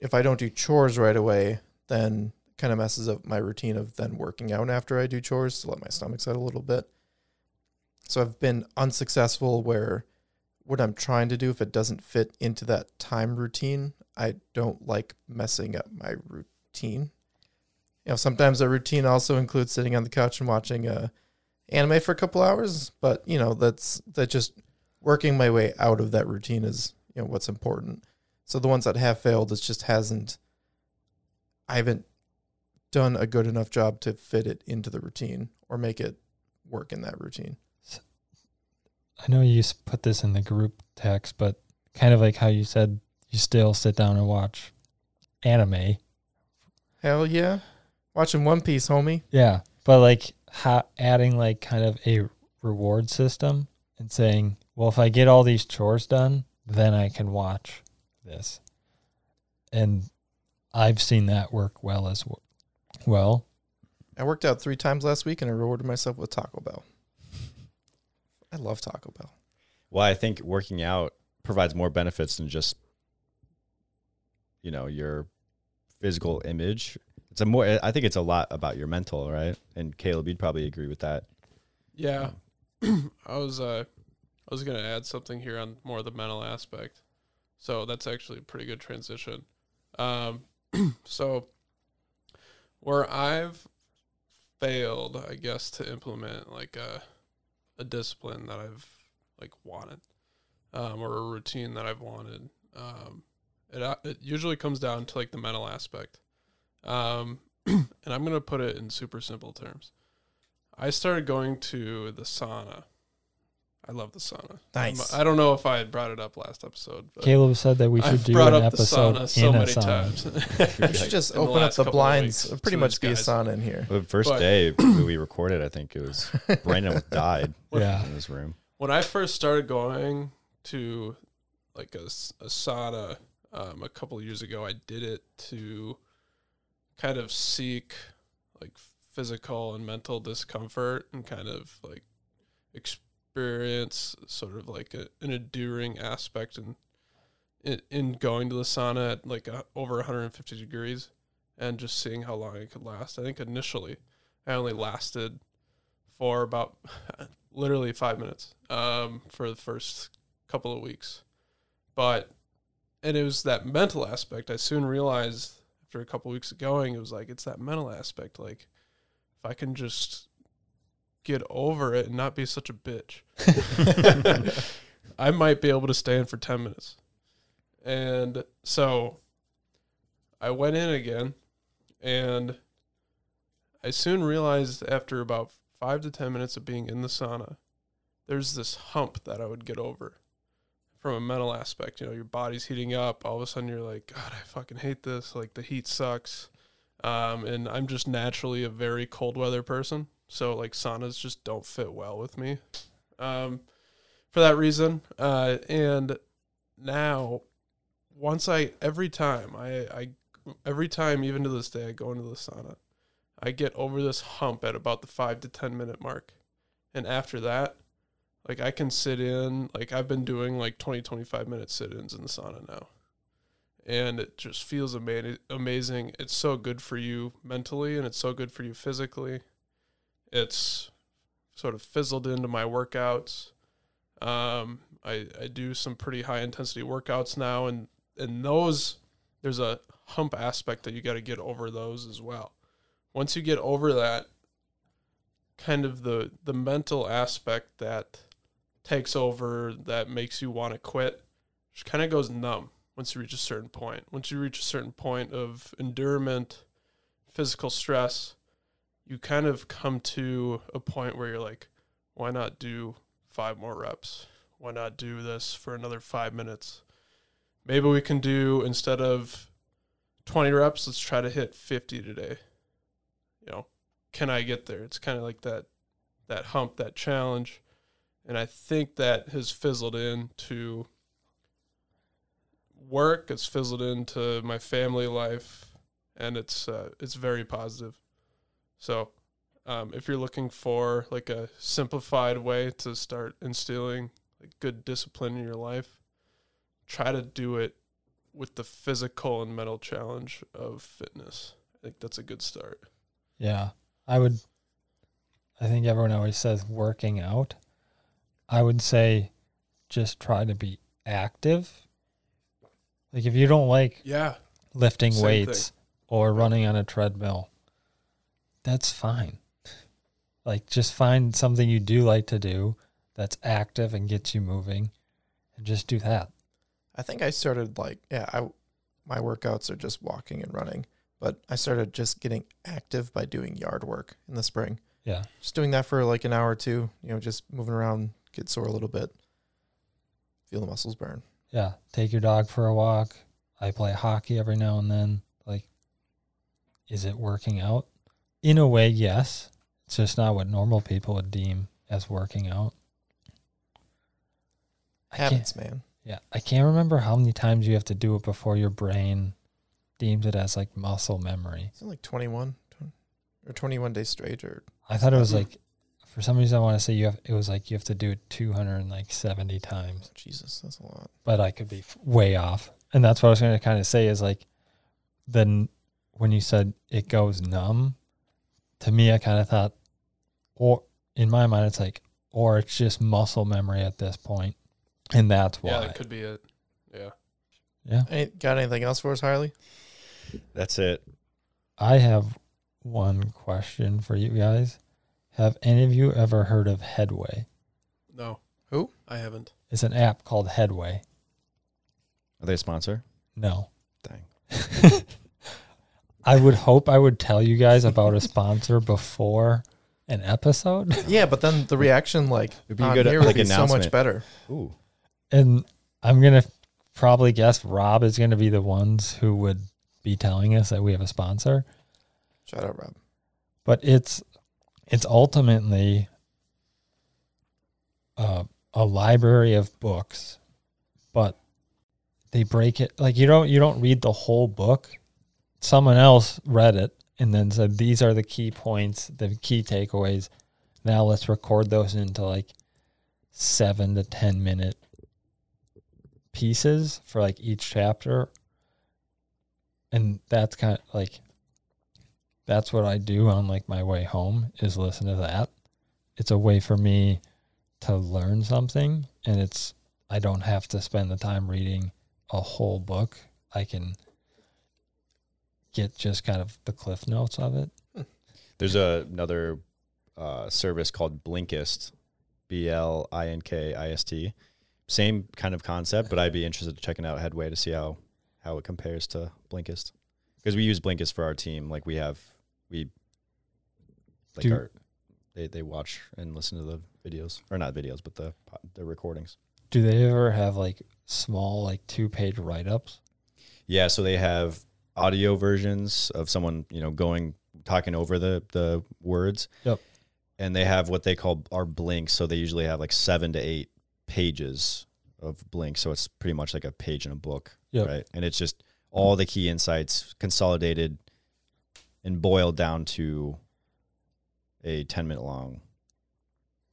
if I don't do chores right away, then kind of messes up my routine of then working out after I do chores to let my stomach set a little bit. So I've been unsuccessful where what I'm trying to do, if it doesn't fit into that time routine, I don't like messing up my routine. You know, sometimes a routine also includes sitting on the couch and watching anime for a couple hours, but you know, that's just working my way out of that routine is, you know, what's important. So the ones that have failed, it just I haven't done a good enough job to fit it into the routine or make it work in that routine. I know you put this in the group text, but kind of like how you said you still sit down and watch anime. Hell yeah. Watching One Piece, homie. Yeah. But like how adding like kind of a reward system and saying, well, if I get all these chores done, then I can watch this. And I've seen that work well as well. I worked out 3 times last week and I rewarded myself with Taco Bell. I love Taco Bell. Well, I think working out provides more benefits than just, you know, your physical image. I think it's a lot about your mental, right? And Caleb, you'd probably agree with that. Yeah. I was going to add something here on more of the mental aspect. So that's actually a pretty good transition. So where I've failed, I guess, to implement like a discipline that I've like wanted, or a routine that I've wanted. It usually comes down to like the mental aspect. And I'm going to put it in super simple terms. I started going to the sauna. I love the sauna. Nice. I don't know if I had brought it up last episode. But Caleb said that we should do an episode in a sauna. So many times. We should just open up the blinds. It'll pretty much be a sauna in here. The first day we recorded, I think it was Brandon died in his room. When I first started going to like a sauna a couple of years ago, I did it to kind of seek like physical and mental discomfort and kind of like experience sort of like an enduring aspect in going to the sauna at like over 150 degrees and just seeing how long it could last. I think initially I only lasted for about literally 5 minutes for the first couple of weeks. And it was that mental aspect. I soon realized after a couple of weeks of going, it was like, it's that mental aspect. Like if I can just get over it and not be such a bitch, I might be able to stay in for 10 minutes. And so I went in again, and I soon realized after about 5 to 10 minutes of being in the sauna, there's this hump that I would get over from a mental aspect. You know, your body's heating up. All of a sudden you're like, God, I fucking hate this. Like the heat sucks. And I'm just naturally a very cold weather person. So like saunas just don't fit well with me for that reason. And now every time, even to this day, I go into the sauna, I get over this hump at about the 5 to 10 minute mark. And after that, like I can sit in, like I've been doing like 20, 25 minute sit-ins in the sauna now. And it just feels amazing. It's so good for you mentally and it's so good for you physically. It's sort of fizzled into my workouts. I do some pretty high intensity workouts now, and those, there's a hump aspect that you got to get over those as well. Once you get over that, kind of the mental aspect that takes over, that makes you want to quit, just kind of goes numb. once you reach a certain point. Once you reach a certain point of endurance, physical stress, you kind of come to a point where you're like, why not do 5 more reps? Why not do this for another 5 minutes? Maybe we can do, instead of 20 reps, let's try to hit 50 today. You know, can I get there? It's kind of like that hump, that challenge. And I think that has fizzled into work. It's fizzled into my family life. And it's very positive. So if you're looking for like a simplified way to start instilling like good discipline in your life, try to do it with the physical and mental challenge of fitness. I think that's a good start. Yeah, I think everyone always says working out. I would say just try to be active. Like if you don't like lifting weights or running on a treadmill, that's fine. Like just find something you do like to do that's active and gets you moving and just do that. I think I started my workouts are just walking and running, but I started just getting active by doing yard work in the spring. Yeah. Just doing that for like an hour or two, you know, just moving around, get sore a little bit, feel the muscles burn. Yeah. Take your dog for a walk. I play hockey every now and then. Like, is it working out? In a way, yes. It's just not what normal people would deem as working out. Habits, man. Yeah, I can't remember how many times you have to do it before your brain deems it as like muscle memory. Is it like 21 days straight? Or I thought it was like, for some reason I want to say you have to do it 270 times. Oh, Jesus, that's a lot. But I could be way off. And that's what I was going to kind of say is like, then when you said it goes numb, to me I kind of thought, or in my mind it's like, or it's just muscle memory at this point. And that's why. Yeah, that could be it. Yeah. Yeah. Got anything else for us, Harley? That's it. I have one question for you guys. Have any of you ever heard of Headway? No. Who? I haven't. It's an app called Headway. Are they a sponsor? No. Dang. I would hope I would tell you guys about a sponsor before an episode. Yeah, but then the reaction would be so much better. Ooh. And I'm going to probably guess Rob is going to be the ones who would be telling us that we have a sponsor. Shout out, Rob. But it's ultimately a library of books, but they break it. Like you don't read the whole book. Someone else read it and then said, these are the key points, the key takeaways. Now let's record those into like 7 to 10 minute pieces for like each chapter, and that's kind of like that's what I do on like my way home is listen to that. It's a way for me to learn something, and it's I don't have to spend the time reading a whole book. I can get just kind of the cliff notes of it. There's another service called Blinkist, Blinkist. Same kind of concept, but I'd be interested in checking out Headway to see how it compares to Blinkist. Because we use Blinkist for our team. Like they watch and listen to the videos, or not videos, but the recordings. Do they ever have like small, like 2-page write-ups? Yeah. So they have audio versions of someone, you know, talking over the words. Yep. And they have what they call our blinks. So they usually have like 7 to 8 pages of blinks, so it's pretty much like a page in a book, yep. Right? And it's just all the key insights consolidated and boiled down to a 10-minute long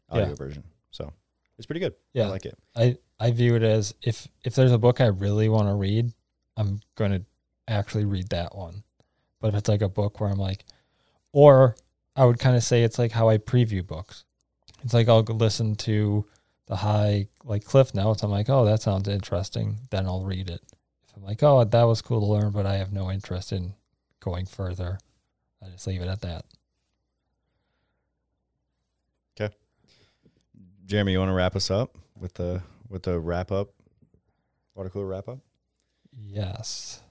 audio version. So it's pretty good. Yeah, I like it. I view it as if there's a book I really want to read, I'm going to actually read that one. But if it's like a book where I'm like, or I would kind of say it's like how I preview books. It's like I'll listen to the high like cliff notes, I'm like, oh, that sounds interesting. Then I'll read it. If I'm like, oh, that was cool to learn, but I have no interest in going further, I just leave it at that. Okay. Jeremy, you want to wrap us up with the wrap up? Water cooler wrap up? Yes.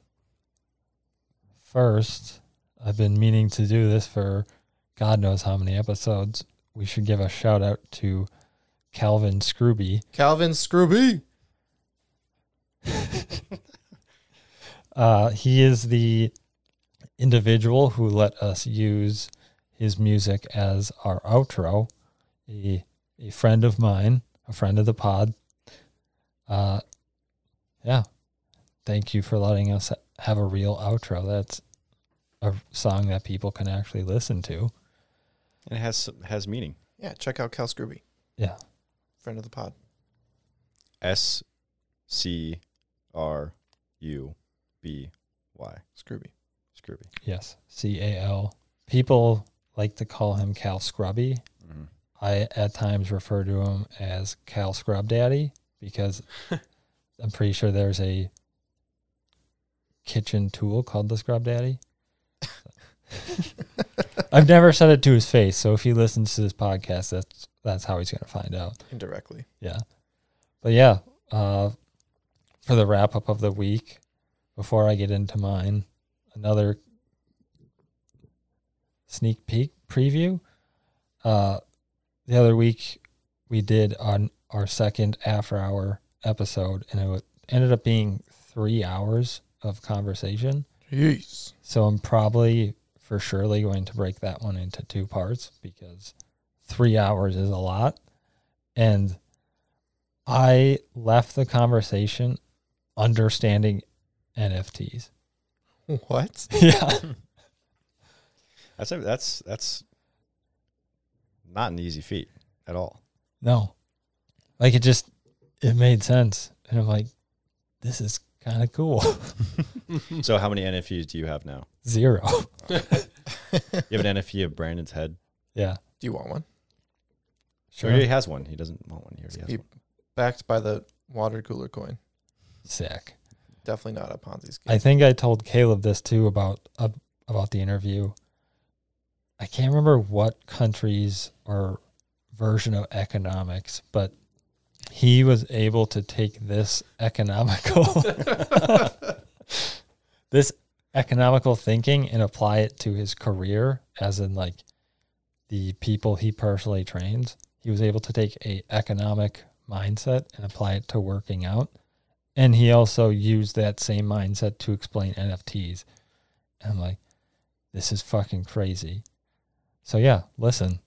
First, I've been meaning to do this for God knows how many episodes. We should give a shout out to Calvin Scrooby. Calvin Scrooby! He is the individual who let us use his music as our outro. A friend of mine, a friend of the pod. Yeah. Thank you for letting us have a real outro. That's a song that people can actually listen to. And it has meaning. Yeah, check out Cal Scrooby. Yeah. Friend of the pod. S-C-R-U-B-Y. Scrooby. Yes. C-A-L. People like to call him Cal Scrubby. Mm-hmm. I at times refer to him as Cal Scrub Daddy because I'm pretty sure there's a kitchen tool called the Scrub Daddy. I've never said it to his face, so if he listens to this podcast, that's how he's going to find out. Indirectly. Yeah. But yeah, for the wrap-up of the week, before I get into mine, another sneak peek preview. The other week, we did on our second after-hour episode, and it ended up being 3 hours of conversation. Jeez. So I'm surely going to break that one into two parts because 3 hours is a lot. And I left the conversation understanding NFTs. What? Yeah. That's not an easy feat at all. No. Like it made sense. And I'm like, this is kind of cool. So how many NFTs do you have now? 0. You have an NFT of Brandon's head? Yeah. Do you want one? Sure. He has one. He doesn't want one here. Backed by the water cooler coin. Sick. Definitely not a Ponzi scheme. I think I told Caleb this too about the interview. I can't remember what countries or version of economics, but he was able to take this economical thinking and apply it to his career, as in like the people he personally trains. He was able to take a economic mindset and apply it to working out. And he also used that same mindset to explain NFTs. And I'm like, this is fucking crazy. So yeah, listen.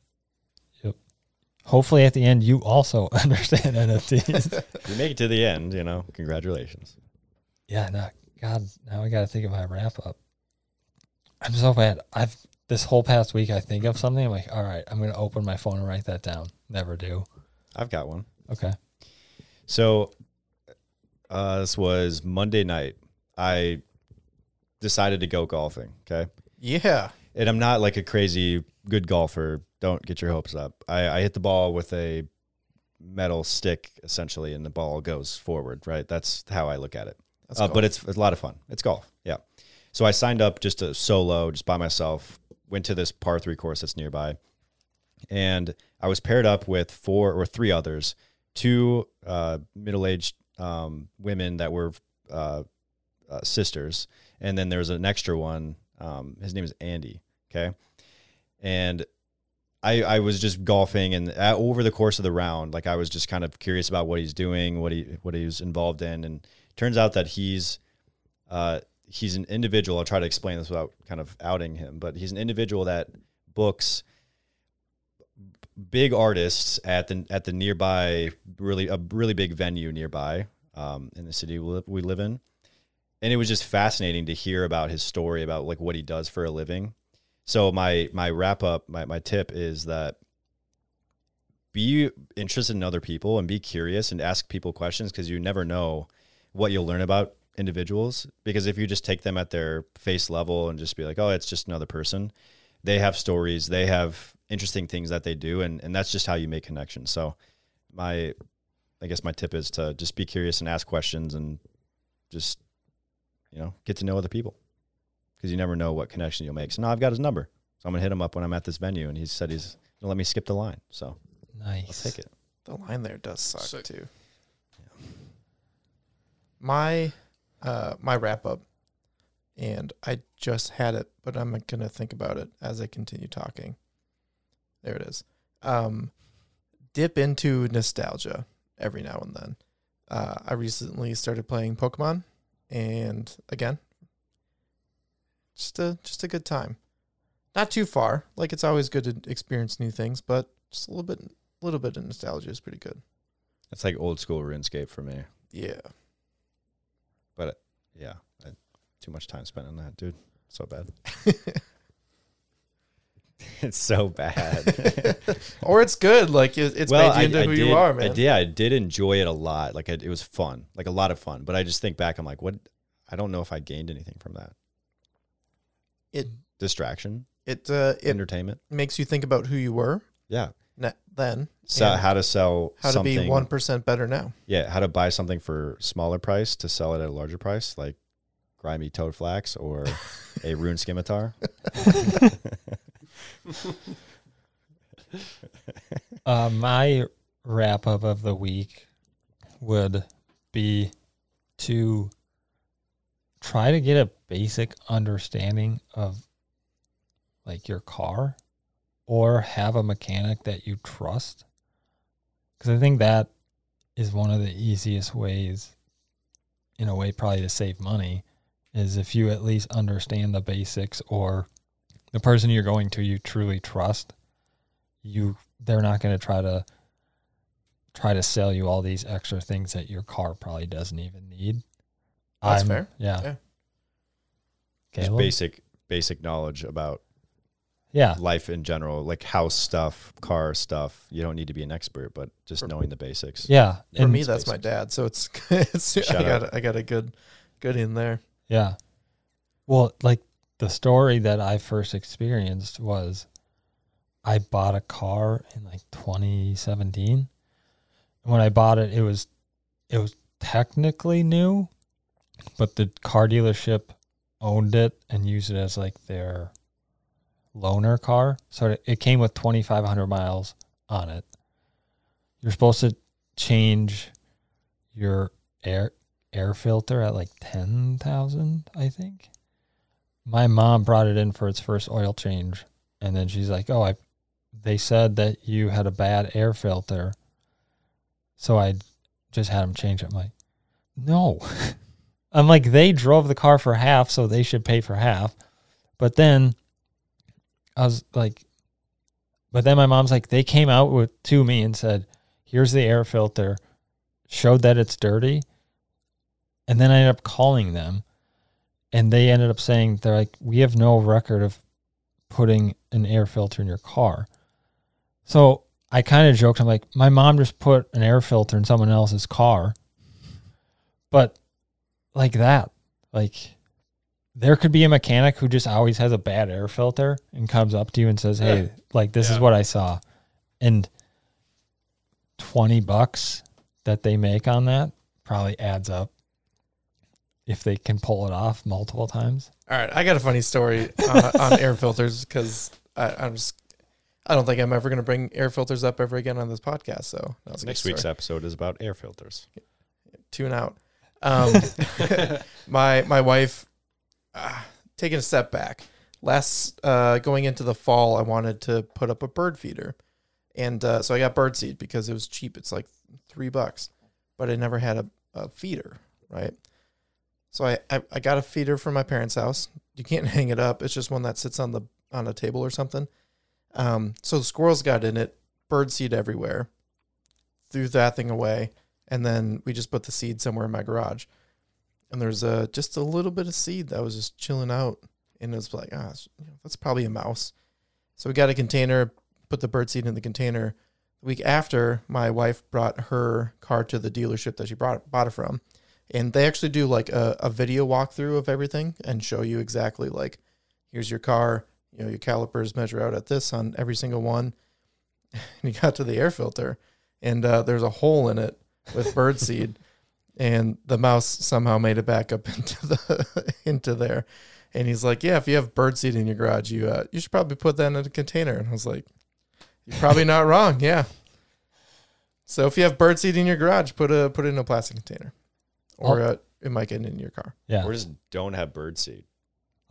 Hopefully at the end, you also understand NFTs. You make it to the end, congratulations. Yeah, no, God, now I got to think of my wrap up. I'm so bad. This whole past week, I think of something. I'm like, all right, I'm going to open my phone and write that down. Never do. I've got one. Okay. So this was Monday night. I decided to go golfing. Okay. Yeah. And I'm not like a crazy good golfer. Don't get your hopes up. I hit the ball with a metal stick, essentially, and the ball goes forward, right? That's how I look at it. But it's a lot of fun. It's golf, yeah. So I signed up just a solo, just by myself, went to this par 3 course that's nearby, and I was paired up with 4 or 3 others, 2 middle-aged women that were sisters, and then there was an extra one. His name is Andy, okay? And I was just golfing, and over the course of the round, like I was just kind of curious about what he's doing, what he was involved in, and it turns out that he's an individual. I'll try to explain this without kind of outing him, but he's an individual that books big artists at the nearby really big venue nearby in the city we live in, and it was just fascinating to hear about his story about like what he does for a living. So my wrap up, my tip is that be interested in other people and be curious and ask people questions, because you never know what you'll learn about individuals. Because if you just take them at their face level and just be like, oh, it's just another person, they have stories, they have interesting things that they do, and that's just how you make connections. So I guess my tip is to just be curious and ask questions and just, get to know other people. Because you never know what connection you'll make. So now I've got his number. So I'm going to hit him up when I'm at this venue. And he said he's going to let me skip the line. So nice. I'll take it. The line there does suck too. Yeah. My my wrap up, and I just had it, but I'm going to think about it as I continue talking. There it is. Dip into nostalgia every now and then. I recently started playing Pokemon, and again, just a good time. Not too far. Like, it's always good to experience new things, but just a little bit of nostalgia is pretty good. That's like old school RuneScape for me. Yeah. But yeah, too much time spent on that, dude. So bad. It's so bad. Or it's good. Like, it's made you into who you are, man. Yeah, I did enjoy it a lot. Like, it was fun. Like, a lot of fun. But I just think back, I'm like, what? I don't know if I gained anything from that. Distraction. It entertainment makes you think about who you were. Yeah. How to be 1% better now. Yeah, how to buy something for smaller price to sell it at a larger price, like grimy toad flax or a rune scimitar. My wrap up of the week would be to try to get a basic understanding of like your car, or have a mechanic that you trust, because I think that is one of the easiest ways, in a way, probably to save money, is if you at least understand the basics, or the person you're going to, you truly trust. They're not going to try to sell you all these extra things that your car probably doesn't even need. That's fair. Yeah. Just basic knowledge about life in general, like house stuff, car stuff. You don't need to be an expert, but just knowing the basics. Yeah. For me, that's basics. My dad, so it's I got a good in there. Yeah. Well, like the story that I first experienced was I bought a car in like 2017. And when I bought it, it was technically new, but the car dealership owned it and used it as like their loaner car. So it came with 2,500 miles on it. You're supposed to change your air filter at like 10,000, I think. My mom brought it in for its first oil change, and then she's like, "Oh, they said that you had a bad air filter, so I just had them change it." I'm like, "No." I'm like, they drove the car for half, so they should pay for half. But then I was like, my mom's like, they came out to me and said, here's the air filter, showed that it's dirty. And then I ended up calling them, and they ended up saying, they're like, we have no record of putting an air filter in your car. So I kind of joked. I'm like, my mom just put an air filter in someone else's car. But like that, like there could be a mechanic who just always has a bad air filter and comes up to you and says, hey, like this is what I saw. And $20 that they make on that probably adds up if they can pull it off multiple times. All right. I got a funny story on air filters, because I don't think I'm ever going to bring air filters up ever again on this podcast. So next week's episode is about air filters. Tune out. My wife, taking a step back, going into the fall, I wanted to put up a bird feeder, and so I got bird seed because it was cheap. It's like $3, but I never had a feeder, right? So I got a feeder from my parents' house. You can't hang it up. It's just one that sits on a table or something. So the squirrels got in it, bird seed everywhere, threw that thing away. And then we just put the seed somewhere in my garage. And there's just a little bit of seed that was just chilling out. And it was like, that's probably a mouse. So we got a container, put the bird seed in the container. The week after, my wife brought her car to the dealership that she bought it from. And they actually do like a video walkthrough of everything and show you exactly, like, here's your car. You know, your calipers measure out at this on every single one. And you got to the air filter, and there's a hole in it with birdseed, and the mouse somehow made it back up into there. And he's like, yeah, if you have birdseed in your garage, you should probably put that in a container. And I was like, you're probably not wrong. Yeah. So if you have birdseed in your garage, put it in a plastic container, or it might get in your car. Yeah. Or just don't have birdseed.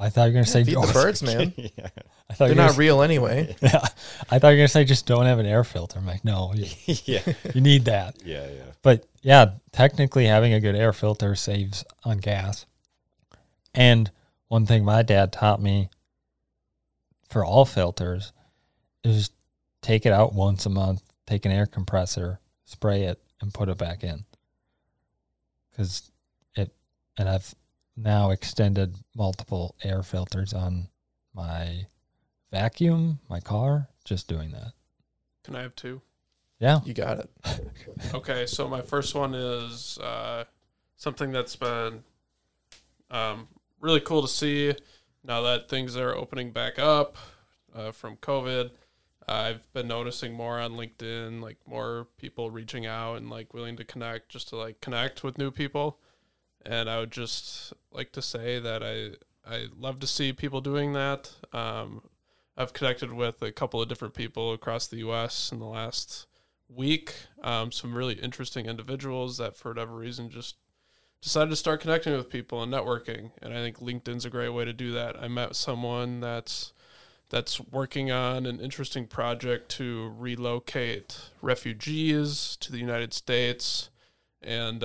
I thought you were going to say... Feed the birds, man. Yeah. I thought they're not real anyway. Yeah. I thought you were going to say just don't have an air filter. I'm like, no. Yeah. You need that. Yeah, yeah. But yeah, technically having a good air filter saves on gas. And one thing my dad taught me for all filters is take it out once a month, take an air compressor, spray it, and put it back in. Because it... And I've... now extended multiple air filters on my vacuum, my car, just doing that. Can I have two? Yeah. You got it. Okay, so my first one is something that's been really cool to see now that things are opening back up from COVID. I've been noticing more on LinkedIn, like more people reaching out and like willing to connect, just to like connect with new people. And I would just like to say that I love to see people doing that. I've connected with a couple of different people across the U.S. in the last week. Some really interesting individuals that for whatever reason just decided to start connecting with people and networking. And I think LinkedIn's a great way to do that. I met someone that's working on an interesting project to relocate refugees to the United States and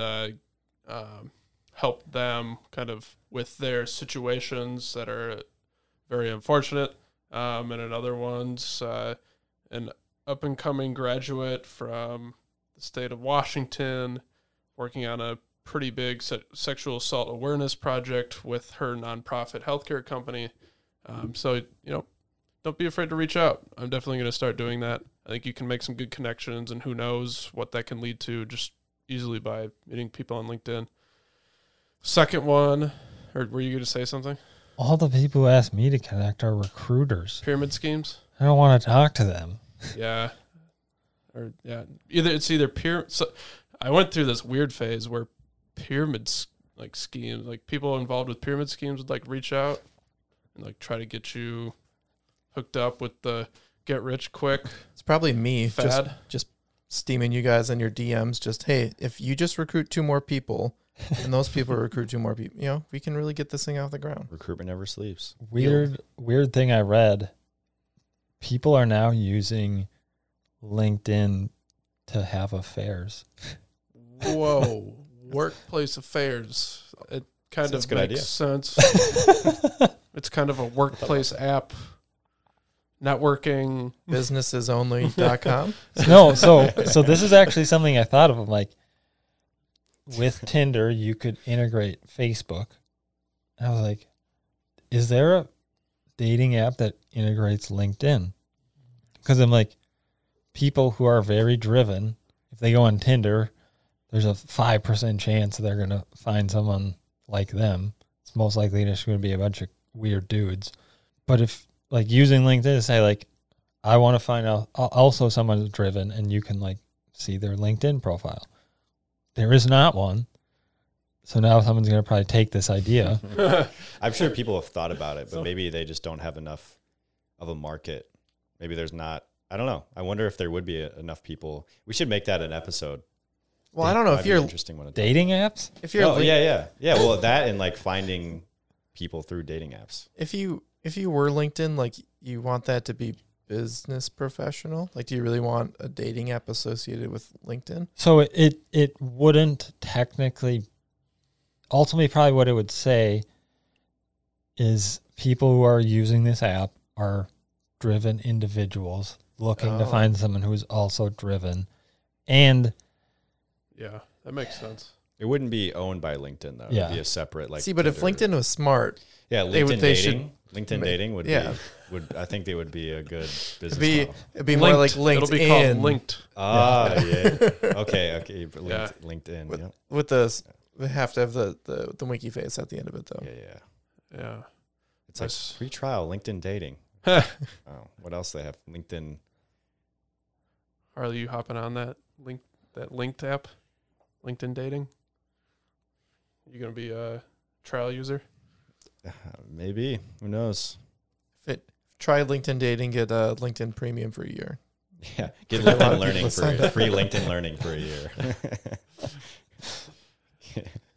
help them kind of with their situations that are very unfortunate. And another one's an up-and-coming graduate from the state of Washington working on a pretty big sexual assault awareness project with her nonprofit healthcare company. So, you know, don't be afraid to reach out. I'm definitely going to start doing that. I think you can make some good connections, and who knows what that can lead to just easily by meeting people on LinkedIn. Second one, or were you going to say something? All the people who ask me to connect are recruiters. Pyramid schemes? I don't want to talk to them. Yeah. Or yeah, it's either pyramid. So I went through this weird phase where pyramids, like schemes, like people involved with pyramid schemes would like reach out and like try to get you hooked up with the get rich quick. It's probably me fad. Just steaming you guys in your DMs. Just, hey, if you just recruit two more people, and those people recruit two more people. You know, we can really get this thing off the ground. Recruitment never sleeps. Weird thing I read. People are now using LinkedIn to have affairs. Whoa. Workplace affairs. It kind Sounds of good makes idea. Sense. It's kind of a workplace app. Networking. Businessesonly.com. No, so this is actually something I thought of. I'm like, with Tinder, you could integrate Facebook. And I was like, is there a dating app that integrates LinkedIn? Because I'm like, people who are very driven, if they go on Tinder, there's a 5% chance they're going to find someone like them. It's most likely just going to be a bunch of weird dudes. But if, like, using LinkedIn to say, like, I want to find out also someone's driven, and you can, like, see their LinkedIn profile. There is not one. So now someone's going to probably take this idea. I'm sure people have thought about it, but maybe they just don't have enough of a market. Maybe there's not. I don't know. I wonder if there would be enough people. We should make that an episode. Well, I don't know if you're interesting one dating apps. If you're yeah. Well, that and like finding people through dating apps. If you were LinkedIn, like you want that to be business professional? Like, do you really want a dating app associated with LinkedIn? So it wouldn't technically, ultimately probably what it would say is people who are using this app are driven individuals looking to find someone who's also driven. And yeah, that makes sense. It wouldn't be owned by LinkedIn though. Yeah. It'd be a separate like. See, but Tinder. If LinkedIn was smart, yeah, LinkedIn dating would be. Would I think they would be a good business model. It'd be more like LinkedIn. It'll be called Linked. Ah, yeah. Okay. LinkedIn. With the they have to have the wiki face at the end of it though. Yeah. It's like free trial LinkedIn dating. Oh, what else do they have? LinkedIn. Harley, you hopping on that Linked app, LinkedIn dating? You gonna be a trial user? Maybe. Who knows? Try LinkedIn dating, get LinkedIn premium for a year. Yeah, get LinkedIn learning for free LinkedIn learning for a year.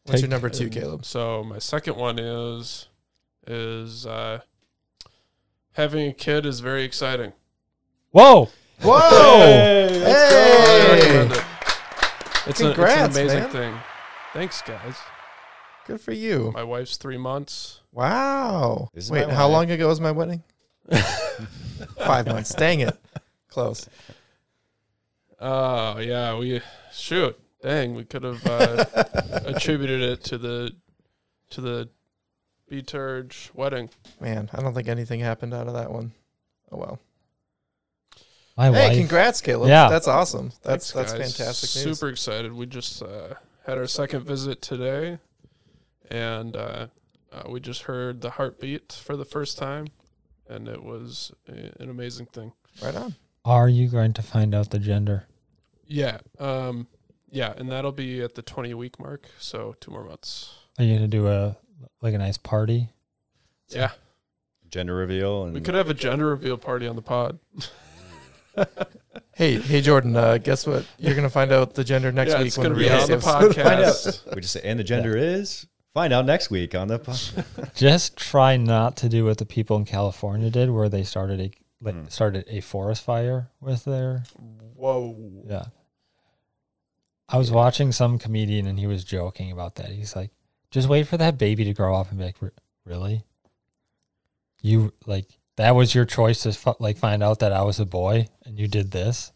What's your number two, Caleb? So my second one is having a kid is very exciting. Whoa! Hey! Congrats, it's an amazing thing. Thanks, guys. Good for you. My wife's 3 months. Wow. Wait, how long ago was my wedding? 5 months. Dang it. Close. Oh, yeah. We could have attributed it to the B-Turge wedding. Man, I don't think anything happened out of that one. Oh, well. Hey, congrats, Caleb. Yeah. That's awesome. That's fantastic news. Super excited. We just had our second visit today, and we just heard the heartbeat for the first time, and it was an amazing thing. Right on. Are you going to find out the gender? Yeah. Yeah, and that'll be at the 20-week mark, so 2 more months. Are you going to do a nice party? Yeah. Gender reveal? We could have a gender reveal party on the pod. Hey, Jordan, guess what? You're going to find out the gender next week. It's going to be on the podcast. We just say, and the gender is? Find out next week on the podcast. Just try not to do what the people in California did, where they started a forest fire with their... Whoa. Yeah. I was watching some comedian, and he was joking about that. He's like, just wait for that baby to grow up and be like, really? You, like... That was your choice to find out that I was a boy and you did this?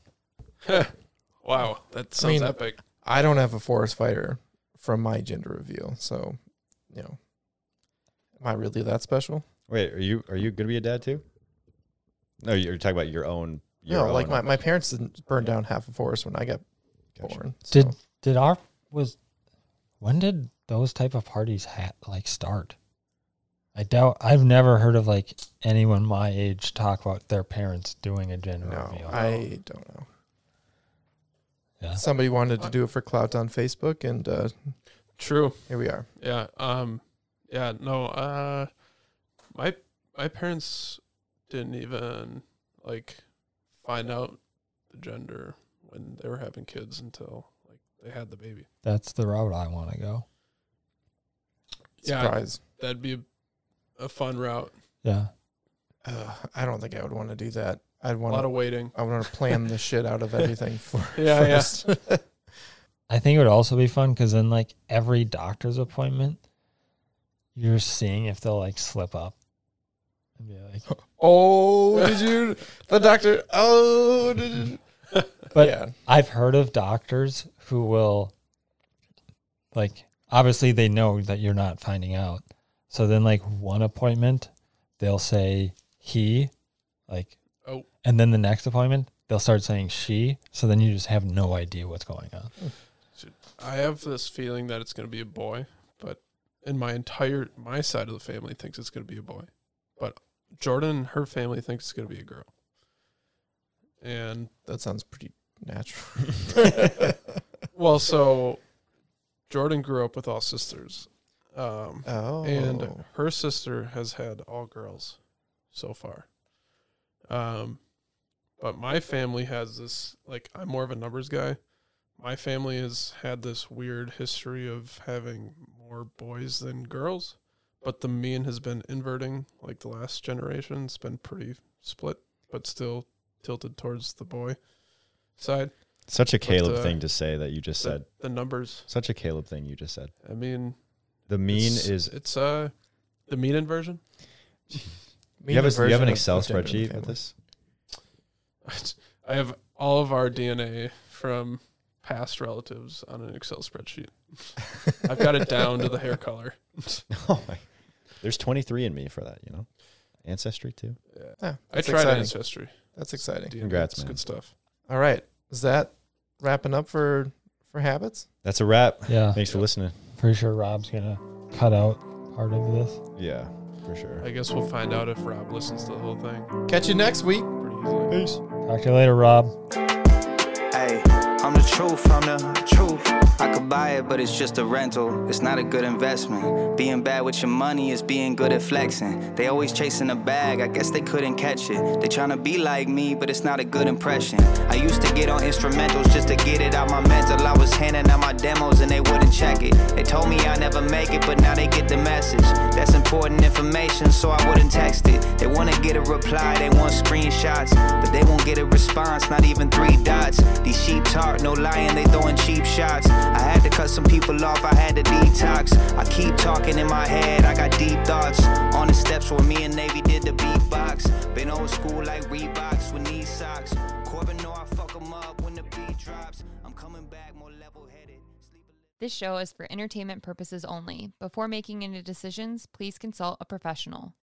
Wow, that sounds epic. I don't have a forest fire from my gender reveal, so, you know, am I really that special? Wait, are you going to be a dad too? No, you're talking about your own. My parents didn't burn down half a forest when I got born. So. When did those type of parties start? I've never heard of anyone my age talk about their parents doing a gender reveal. I don't know. Yeah. Somebody wanted to do it for clout on Facebook, and true. Here we are. Yeah. My parents didn't even find out the gender when they were having kids until they had the baby. That's the route I want to go. Surprise. Yeah, that'd be a fun route. Yeah. I don't think I would want to do that. A lot of waiting. I want to plan the shit out of everything first. Yeah. I think it would also be fun because then every doctor's appointment, you're seeing if they'll slip up and be like, oh, did you? The doctor, oh, did you? But yeah. I've heard of doctors who will, obviously they know that you're not finding out. So then, one appointment, they'll say he, oh, and then the next appointment, they'll start saying she. So then you just have no idea what's going on. I have this feeling that it's going to be a boy, but in my side of the family thinks it's going to be a boy, but Jordan and her family thinks it's going to be a girl, and that sounds pretty natural. Well, so Jordan grew up with all sisters. And her sister has had all girls so far. But my family has this, I'm more of a numbers guy. My family has had this weird history of having more boys than girls, but the mean has been inverting. The last generation, it's been pretty split, but still tilted towards the boy side. Such a Caleb thing to say that you just said. The numbers. Such a Caleb thing you just said. I mean... The mean is the mean inversion. You have an Excel spreadsheet with this? I have all of our DNA from past relatives on an Excel spreadsheet. I've got it down to the hair color. Oh my. There's 23 in me for that, you know. Ancestry too. Yeah. Yeah, I tried Ancestry. That's exciting. DNA. Congrats, man. Good stuff. All right. Is that wrapping up for habits? That's a wrap. Yeah. Thanks for listening. Pretty sure Rob's gonna cut out part of this. Yeah, for sure. I guess we'll find out if Rob listens to the whole thing. Catch you next week. Peace. Talk to you later, Rob. Hey. I'm the truth, I'm the truth. I could buy it, but it's just a rental. It's not a good investment. Being bad with your money is being good at flexing. They always chasing a bag, I guess they couldn't catch it. They trying to be like me, but it's not a good impression. I used to get on instrumentals just to get it out my mental. I was handing out my demos and they wouldn't check it. They told me I'd never make it, but now they get the message. That's important information, so I wouldn't text it. They wanna get a reply, they want screenshots, but they won't get a response, not even 3 dots. These sheep talk, no lying, they throwing cheap shots. I had to cut some people off, I had to detox. I keep talking in my head, I got deep thoughts. On the steps where me and Navy did the beatbox. Been old school like Reeboks with knee socks. Corbin know I fuck them up when the beat drops. I'm coming back more level-headed. This show is for entertainment purposes only. Before making any decisions, please consult a professional.